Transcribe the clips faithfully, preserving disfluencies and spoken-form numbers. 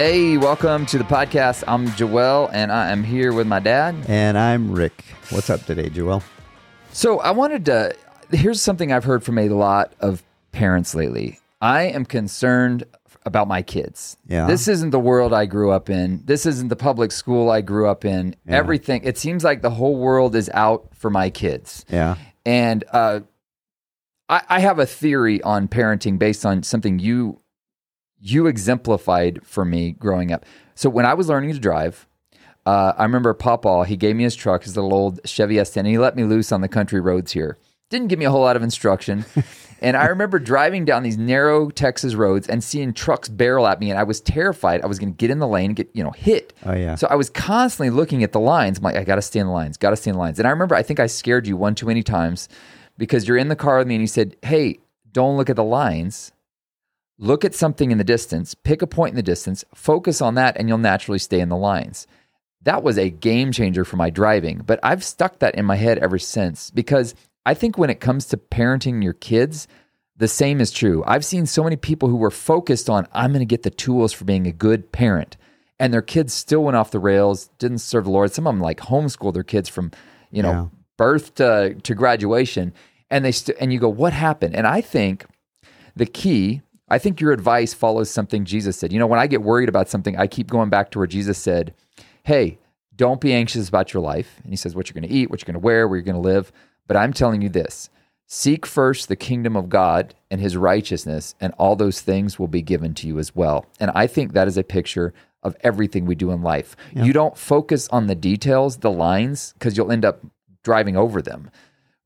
Hey, welcome to the podcast. I'm Joël, and I am here with my dad. And I'm Rick. What's up today, Joël? So I wanted to, here's something I've heard from a lot of parents lately. I am concerned about my kids. Yeah. This isn't the world I grew up in. This isn't the public school I grew up in. Yeah. Everything, it seems like the whole world is out for my kids. Yeah. And uh, I, I have a theory on parenting based on something you you exemplified for me growing up. So when I was learning to drive, uh, I remember Papa, he gave me his truck, his little old Chevy S ten, and he let me loose on the country roads here. Didn't give me a whole lot of instruction. And I remember driving down these narrow Texas roads and seeing trucks barrel at me, and I was terrified I was going to get in the lane and get, you know, hit. Oh, yeah. So I was constantly looking at the lines. I'm like, I got to stay in the lines, got to stay in the lines. And I remember, I think I scared you one too many times because you're in the car with me and you said, hey, don't look at the lines. Look at something in the distance, pick a point in the distance, focus on that, and you'll naturally stay in the lines. That was a game changer for my driving, but I've stuck that in my head ever since because I think when it comes to parenting your kids, the same is true. I've seen so many people who were focused on, I'm going to get the tools for being a good parent, and their kids still went off the rails, didn't serve the Lord. Some of them like homeschooled their kids from, you know, yeah. birth to, to graduation, and they st- and you go, what happened? And I think the key, I think your advice follows something Jesus said. You know, when I get worried about something, I keep going back to where Jesus said, hey, don't be anxious about your life. And he says what you're going to eat, what you're going to wear, where you're going to live. But I'm telling you this, seek first the kingdom of God and his righteousness, and all those things will be given to you as well. And I think that is a picture of everything we do in life. Yeah. You don't focus on the details, the lines, because you'll end up driving over them.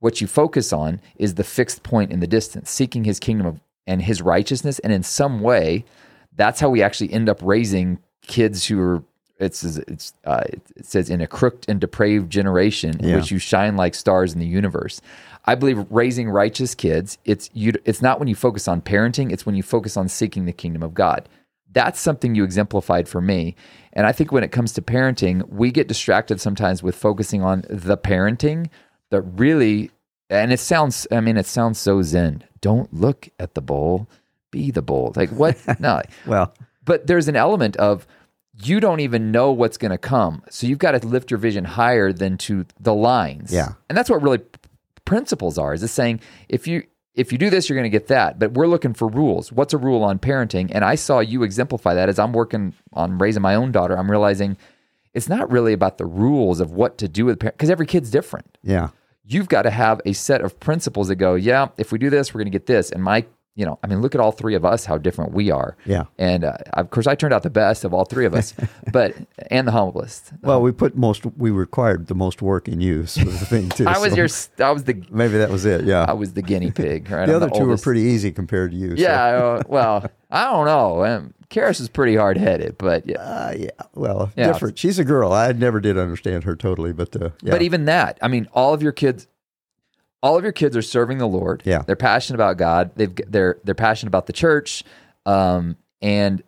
What you focus on is the fixed point in the distance, seeking his kingdom of, and his righteousness. And in some way, that's how we actually end up raising kids who are, It's it's uh, it says in a crooked and depraved generation in yeah. which you shine like stars in the universe. I believe raising righteous kids. It's you. It's not when you focus on parenting. It's when you focus on seeking the kingdom of God. That's something you exemplified for me. And I think when it comes to parenting, we get distracted sometimes with focusing on the parenting that really. And it sounds. I mean, it sounds so Zen. Don't look at the bowl. Be the bowl. Like what? No. Well, but there's an element of. You don't even know what's going to come. So you've got to lift your vision higher than to the lines. Yeah. And that's what really p- principles are, is it's saying, if you if you do this, you're going to get that. But we're looking for rules. What's a rule on parenting? And I saw you exemplify that as I'm working on raising my own daughter. I'm realizing it's not really about the rules of what to do with parents, because every kid's different. Yeah. You've got to have a set of principles that go, yeah, if we do this, we're going to get this. And my You know, I mean, look at all three of us, how different we are. Yeah. And uh, of course, I turned out the best of all three of us, but, and the humblest. Well, um, we put most, we required the most work in you, sort of thing, too. I was so your, I was the, maybe that was it. Yeah. I was the guinea pig, right? The I'm other the two oldest. Were pretty easy compared to you. Yeah. So. uh, well, I don't know. Um, Karis is pretty hard headed, but yeah. Uh, yeah. Well, yeah. different. She's a girl. I never did understand her totally, but, uh, yeah. But even that, I mean, all of your kids, All of your kids are serving the Lord. Yeah. They're passionate about God. They've, they're they're passionate about the church, um, and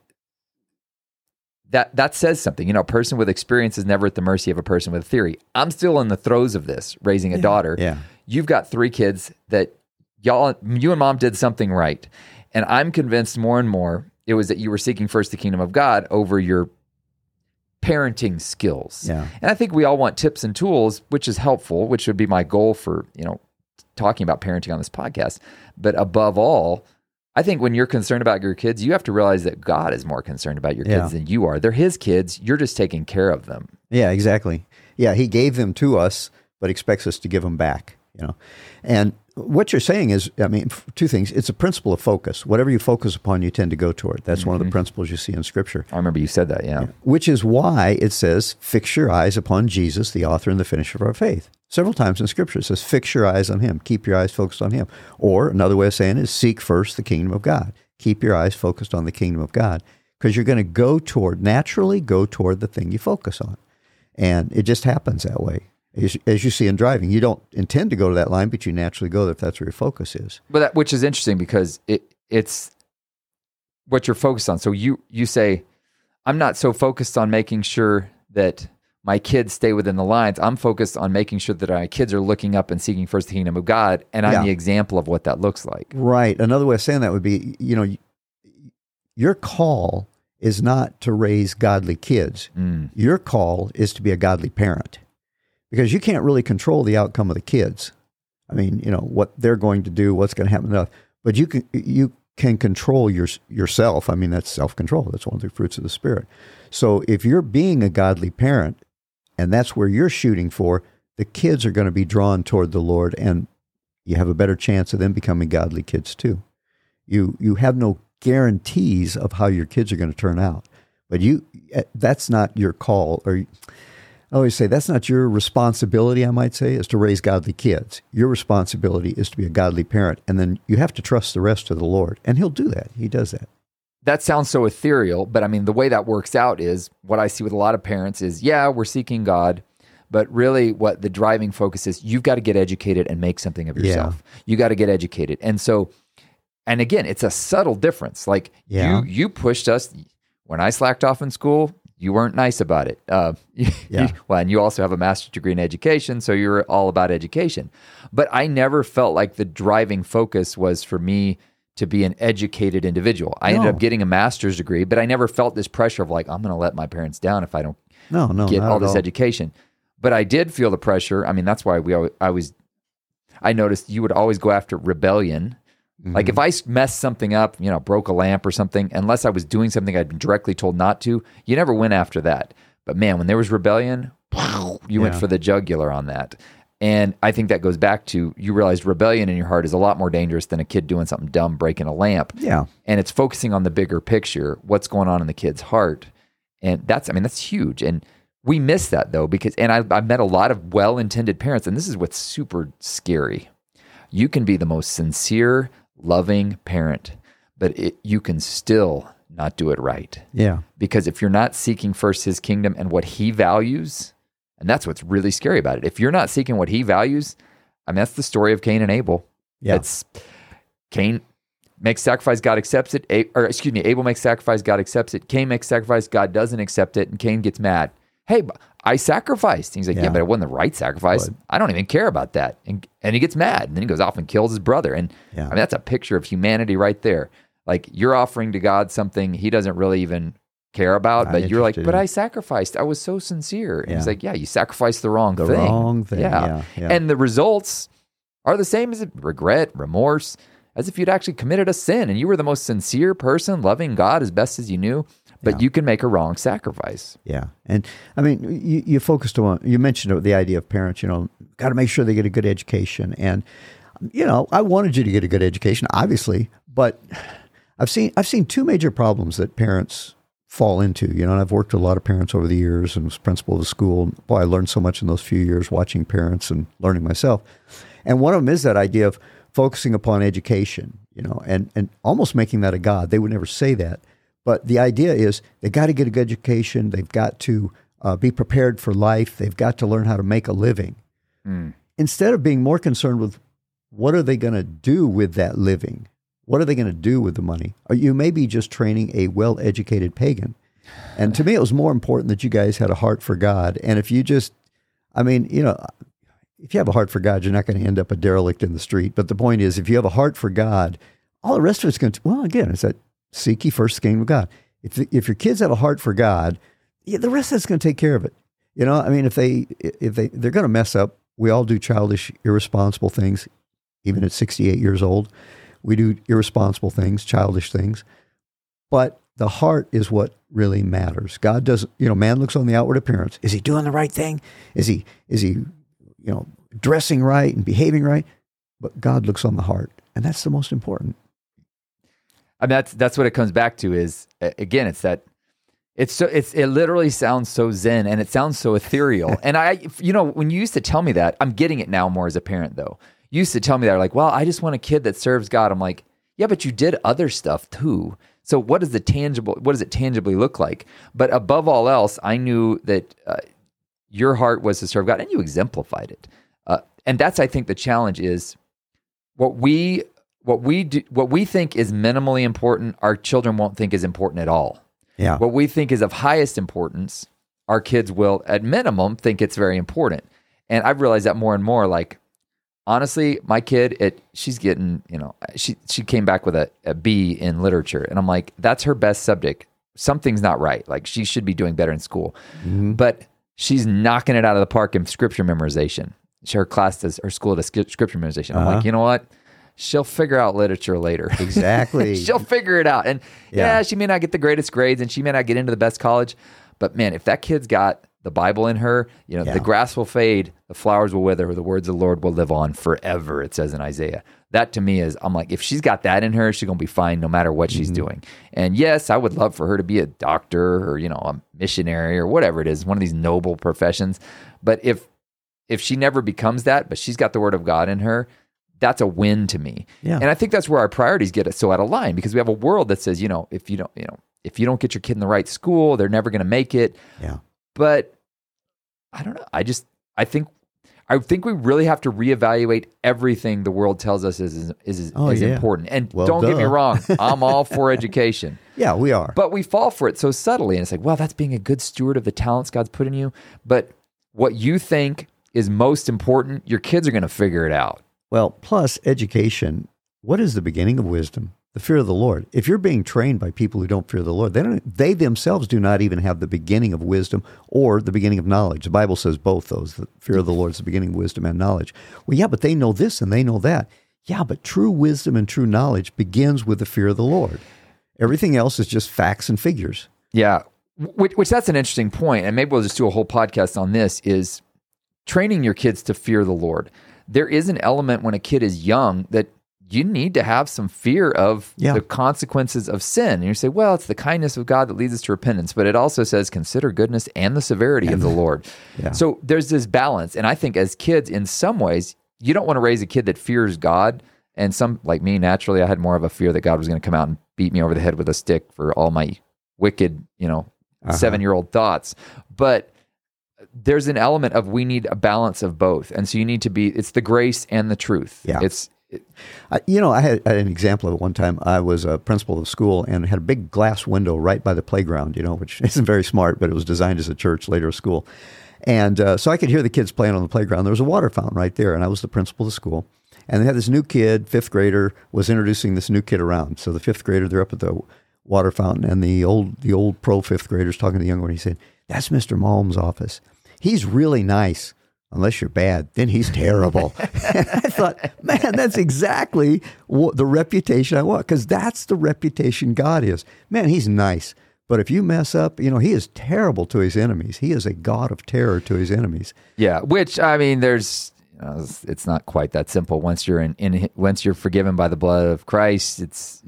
that that says something. You know, a person with experience is never at the mercy of a person with a theory. I'm still in the throes of this, raising a yeah. daughter. Yeah. You've got three kids that y'all, you and Mom did something right, and I'm convinced more and more it was that you were seeking first the kingdom of God over your parenting skills. Yeah. And I think we all want tips and tools, which is helpful, which would be my goal for, you know, talking about parenting on this podcast. But above all, I think when you're concerned about your kids, you have to realize that God is more concerned about your kids yeah. than you are. They're his kids. You're just taking care of them. Yeah, exactly. Yeah, he gave them to us, but expects us to give them back, you know. And what you're saying is, I mean, two things. It's a principle of focus. Whatever you focus upon, you tend to go toward. That's mm-hmm. one of the principles you see in Scripture. I remember you said that, yeah. yeah. Which is why it says, fix your eyes upon Jesus, the author and the finisher of our faith. Several times in Scripture, it says, fix your eyes on him. Keep your eyes focused on him. Or another way of saying it is, seek first the kingdom of God. Keep your eyes focused on the kingdom of God, because you're going to go toward, naturally go toward the thing you focus on. And it just happens that way. As you see in driving, you don't intend to go to that line, but you naturally go there if that's where your focus is. But that, which is interesting, because it it's what you're focused on. So you you say, I'm not so focused on making sure that my kids stay within the lines. I'm focused on making sure that my kids are looking up and seeking first the kingdom of God, and I'm yeah. the example of what that looks like. Right. Another way of saying that would be, you know, your call is not to raise godly kids. Mm. Your call is to be a godly parent, because you can't really control the outcome of the kids. I mean, you know, what they're going to do, what's going to happen enough, but you can, you can control your, yourself. I mean, that's self-control. That's one of the fruits of the Spirit. So if you're being a godly parent and that's where you're shooting for, the kids are going to be drawn toward the Lord, and you have a better chance of them becoming godly kids too. You, you have no guarantees of how your kids are going to turn out, but you, that's not your call, or I always say that's not your responsibility, I might say, is to raise godly kids. Your responsibility is to be a godly parent, and then you have to trust the rest of the Lord, and he'll do that. He does that. That sounds so ethereal, but I mean, the way that works out is what I see with a lot of parents is, yeah, we're seeking God, but really what the driving focus is, you've got to get educated and make something of yourself. Yeah. You got to get educated. And so, and again, it's a subtle difference. Like yeah. you, you pushed us when I slacked off in school. You weren't nice about it. Uh, yeah. you, well, and you also have a master's degree in education, so you're all about education. But I never felt like the driving focus was for me to be an educated individual. I no. ended up getting a master's degree, but I never felt this pressure of like, I'm going to let my parents down if I don't no, no, get all this all. education. But I did feel the pressure. I mean, that's why we always, I was, I noticed you would always go after rebellion. Mm-hmm. Like if I messed something up, you know, broke a lamp or something, unless I was doing something I'd been directly told not to, you never went after that. But man, when there was rebellion, you yeah. went for the jugular on that. And I think that goes back to, you realized rebellion in your heart is a lot more dangerous than a kid doing something dumb, breaking a lamp. Yeah. And it's focusing on the bigger picture, what's going on in the kid's heart. And that's, I mean, that's huge. And we miss that though, because, and I, I've met a lot of well-intended parents, and this is what's super scary. You can be the most sincere, loving parent, but it, you can still not do it right. Yeah. Because if you're not seeking first his kingdom and what he values, and that's what's really scary about it. If you're not seeking what he values, I mean, that's the story of Cain and Abel. Yeah. It's Cain makes sacrifice, God accepts it. A, or excuse me, Abel makes sacrifice, God accepts it. Cain makes sacrifice, God doesn't accept it. And Cain gets mad. Hey, I sacrificed. And he's like, yeah. yeah, but it wasn't the right sacrifice. But I don't even care about that. And and he gets mad. And then he goes off and kills his brother. And yeah. I mean, that's a picture of humanity right there. Like, you're offering to God something he doesn't really even care about, Not but you're like, but I sacrificed. I was so sincere. And yeah. he's like, yeah, you sacrificed the wrong the thing. The wrong thing, yeah. Yeah. yeah. And the results are the same as regret, remorse, as if you'd actually committed a sin. And you were the most sincere person, loving God as best as you knew. But yeah. you can make a wrong sacrifice. Yeah. And I mean, you, you focused on, you mentioned the idea of parents, you know, got to make sure they get a good education. And, you know, I wanted you to get a good education, obviously, but I've seen, I've seen two major problems that parents fall into, you know, and I've worked with a lot of parents over the years and was principal of the school. Boy, I learned so much in those few years watching parents and learning myself. And one of them is that idea of focusing upon education, you know, and, and almost making that a God. They would never say that. But the idea is they got to get a good education. They've got to uh, be prepared for life. They've got to learn how to make a living. Mm. Instead of being more concerned with what are they going to do with that living? What are they going to do with the money? Or you may be just training a well-educated pagan. And to me, it was more important that you guys had a heart for God. And if you just, I mean, you know, if you have a heart for God, you're not going to end up a derelict in the street. But the point is, if you have a heart for God, all the rest of it's going to, well, again, it's that, seek ye first the kingdom of God. If the, if your kids have a heart for God, yeah, the rest of it's going to take care of it. You know, I mean, if they if they they're going to mess up. We all do childish, irresponsible things. Even at sixty-eight years old, we do irresponsible things, childish things. But the heart is what really matters. God doesn't. You know, man looks on the outward appearance. Is he doing the right thing? Is he is he you know dressing right and behaving right? But God looks on the heart, and that's the most important. I mean, that's, that's what it comes back to is, again, it's that, it's so, it's, it literally sounds so zen and it sounds so ethereal. And I, you know, when you used to tell me that, I'm getting it now more as a parent though. You used to tell me that, like, well, I just want a kid that serves God. I'm like, yeah, but you did other stuff too. So what does the tangible, what does it tangibly look like? But above all else, I knew that uh, your heart was to serve God, and you exemplified it. Uh, and that's, I think the challenge is what we What we do, what we think is minimally important, our children won't think is important at all. Yeah. What we think is of highest importance, our kids will, at minimum, think it's very important. And I've realized that more and more. Like, honestly, my kid, it she's getting, you know, she she came back with a, a B in literature, and I'm like, that's her best subject. something's not right. Like, she should be doing better in school. Mm-hmm. But she's knocking it out of the park in scripture memorization. Her class does, her school does scripture memorization. I'm uh-huh. like, you know what? She'll figure out literature later. Exactly. She'll figure it out. And yeah. yeah, she may not get the greatest grades and she may not get into the best college. But man, if that kid's got the Bible in her, you know, yeah. the grass will fade, the flowers will wither, the words of the Lord will live on forever, it says in Isaiah. That to me is, I'm like, if she's got that in her, she's going to be fine no matter what mm-hmm. she's doing. And yes, I would love for her to be a doctor or, you know, a missionary or whatever it is, one of these noble professions. But if if she never becomes that, but she's got the Word of God in her, that's a win to me. Yeah. And I think that's where our priorities get so out of line, because we have a world that says, you know, if you don't, you know, if you don't get your kid in the right school, they're never going to make it. Yeah. But I don't know. I just, I think, I think we really have to reevaluate everything the world tells us is is, is, oh, is yeah. important. And well, don't duh. get me wrong, I'm all for education. Yeah, we are. But we fall for it so subtly. And it's like, well, that's being a good steward of the talents God's put in you. But what you think is most important, your kids are going to figure it out. Well, plus education, what is the beginning of wisdom? The fear of the Lord. If you're being trained by people who don't fear the Lord, they don't, they themselves do not even have the beginning of wisdom or the beginning of knowledge. The Bible says both those. The fear of the Lord is the beginning of wisdom and knowledge. Well, yeah, but they know this and they know that. Yeah, but true wisdom and true knowledge begins with the fear of the Lord. Everything else is just facts and figures. Yeah, which, which that's an interesting point, and maybe we'll just do a whole podcast on this, is training your kids to fear the Lord. There is an element when a kid is young that you need to have some fear of yeah. the consequences of sin. And you say, well, it's the kindness of God that leads us to repentance, but it also says, consider goodness and the severity and, of the Lord. Yeah. So there's this balance. And I think as kids, in some ways, you don't want to raise a kid that fears God. And some, like me, naturally, I had more of a fear that God was going to come out and beat me over the head with a stick for all my wicked, you know, uh-huh. seven-year-old thoughts. But there's an element of, we need a balance of both. And so you need to be, it's the grace and the truth. Yeah. It's, I, you know, I had, I had an example of it one time. I was a principal of school and had a big glass window right by the playground, you know, which isn't very smart, but it was designed as a church, later a school. And uh, so I could hear the kids playing on the playground. There was a water fountain right there, and I was the principal of school. And they had this new kid, fifth grader, was introducing this new kid around. So the fifth grader, they're up at the water fountain, and the old the old pro fifth grader's talking to the young one. He said, "That's Mister Malm's office. He's really nice. Unless you're bad, then he's terrible." And I thought, man, that's exactly what the reputation I want, because that's the reputation God is. Man, he's nice. But if you mess up, you know, he is terrible to his enemies. He is a God of terror to his enemies. Yeah, which, I mean, there's, you know, it's not quite that simple. Once you're in, in, once you're forgiven by the blood of Christ, it's...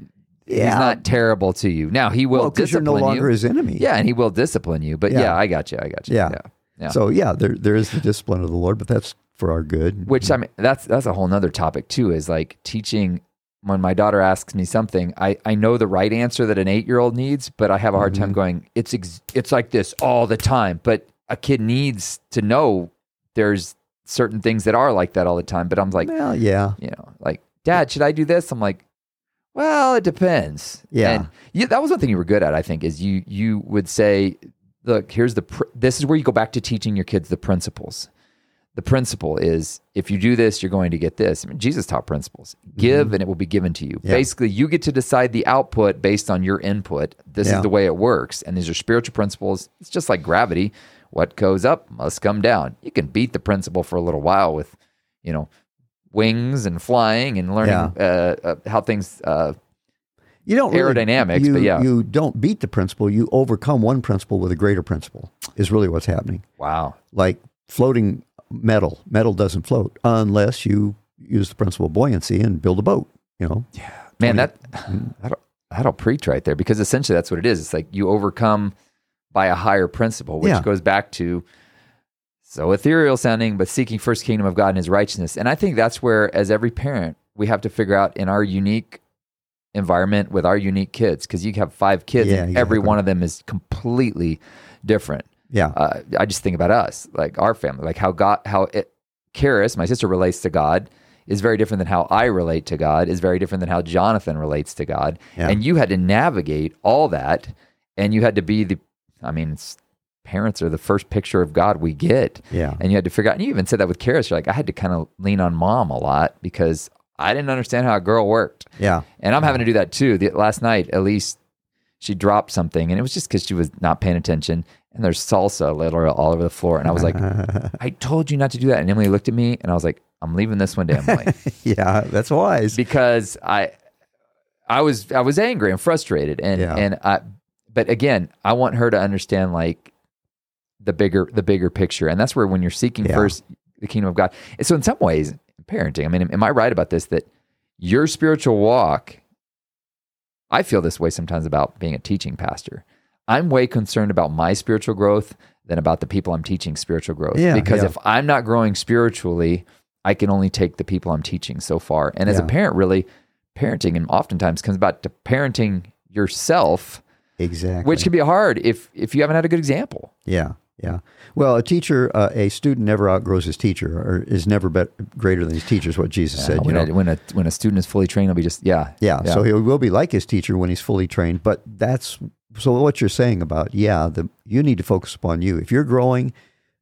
Yeah. He's not terrible to you. Now, he will well, discipline you. Because you're no longer you. his enemy. Yeah, and he will discipline you. But yeah, yeah I got you. I got you. Yeah. yeah. yeah. So, yeah, there there is the discipline of the Lord, but that's for our good. Which, I mean, that's that's a whole nother topic, too, is like teaching. When my daughter asks me something, I, I know the right answer that an eight-year-old needs, but I have a hard mm-hmm. time going, it's ex- it's like this all the time. But a kid needs to know there's certain things that are like that all the time. But I'm like, well, yeah. You know, like, Dad, should I do this? I'm like, well, it depends. Yeah. And you, that was one thing you were good at, I think, is you you would say, look, here's the, pr- this is where you go back to teaching your kids the principles. The principle is, if you do this, you're going to get this. I mean, Jesus taught principles. Give mm-hmm. and it will be given to you. Yeah. Basically, you get to decide the output based on your input. This yeah. is the way it works. And these are spiritual principles. It's just like gravity. What goes up must come down. You can beat the principle for a little while with, you know, wings and flying and learning yeah. uh, uh, how things uh, you don't aerodynamics, really, you, but yeah. You don't beat the principle, you overcome one principle with a greater principle is really what's happening. Wow. Like floating metal. Metal doesn't float unless you use the principle of buoyancy and build a boat, you know? Yeah. Man, that, I don't, I don't preach right there, because essentially that's what it is. It's like you overcome by a higher principle, which yeah. goes back to... So ethereal sounding, but seeking first kingdom of God and his righteousness. And I think that's where, as every parent, we have to figure out in our unique environment with our unique kids, because you have five kids yeah, and exactly. every one of them is completely different. Yeah. Uh, I just think about us, like our family, like how God, how it, Karis, my sister, relates to God is very different than how I relate to God, is very different than how Jonathan relates to God. Yeah. And you had to navigate all that, and you had to be the, I mean, it's, parents are the first picture of God we get. Yeah. And you had to figure out, and you even said that with Karis, you're like, I had to kind of lean on Mom a lot because I didn't understand how a girl worked. Yeah. And I'm having to do that too. The, last night, Elise, she dropped something, and it was just because she was not paying attention. And there's salsa literally all over the floor. And I was like, I told you not to do that. And Emily looked at me, and I was like, I'm leaving this one to Emily. Yeah, that's wise. Because I, I was I was angry and frustrated, and yeah. and I. But again, I want her to understand like the bigger the bigger picture, and that's where when you're seeking yeah. first the kingdom of God. And so in some ways, parenting. I mean, am I right about this? That your spiritual walk. I feel this way sometimes about being a teaching pastor. I'm way concerned about my spiritual growth than about the people I'm teaching spiritual growth. Yeah, because yeah. if I'm not growing spiritually, I can only take the people I'm teaching so far. And as yeah. a parent, really, parenting and oftentimes comes about to parenting yourself. Exactly. Which can be hard if if you haven't had a good example. Yeah, yeah. Well, a teacher, uh, a student never outgrows his teacher, or is never be- greater than his teacher, is what Jesus yeah, said. When, you know? a, when, a, when a student is fully trained, he'll be just, yeah, yeah. Yeah, so he will be like his teacher when he's fully trained. But that's, so what you're saying about, yeah, the, you need to focus upon you. If you're growing,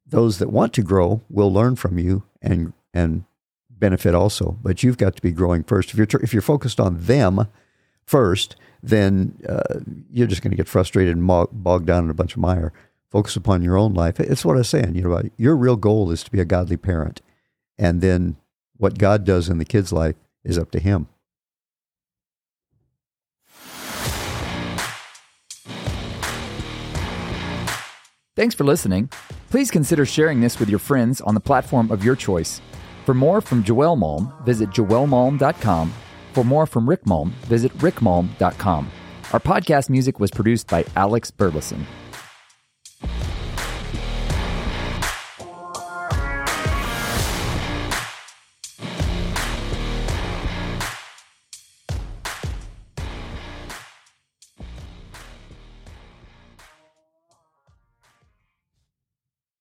those that want to grow will learn from you and and benefit also. But you've got to be growing first. If you're tr- If you're focused on them first, then uh, you're just going to get frustrated and mog- bogged down in a bunch of mire. Focus upon your own life. It's what I was saying. You know, your real goal is to be a godly parent, and then what God does in the kid's life is up to him. Thanks for listening. Please consider sharing this with your friends on the platform of your choice. For more from Joël Malm, visit joel malm dot com. For more from Rick Malm, visit rick malm dot com. Our podcast music was produced by Alex Burleson.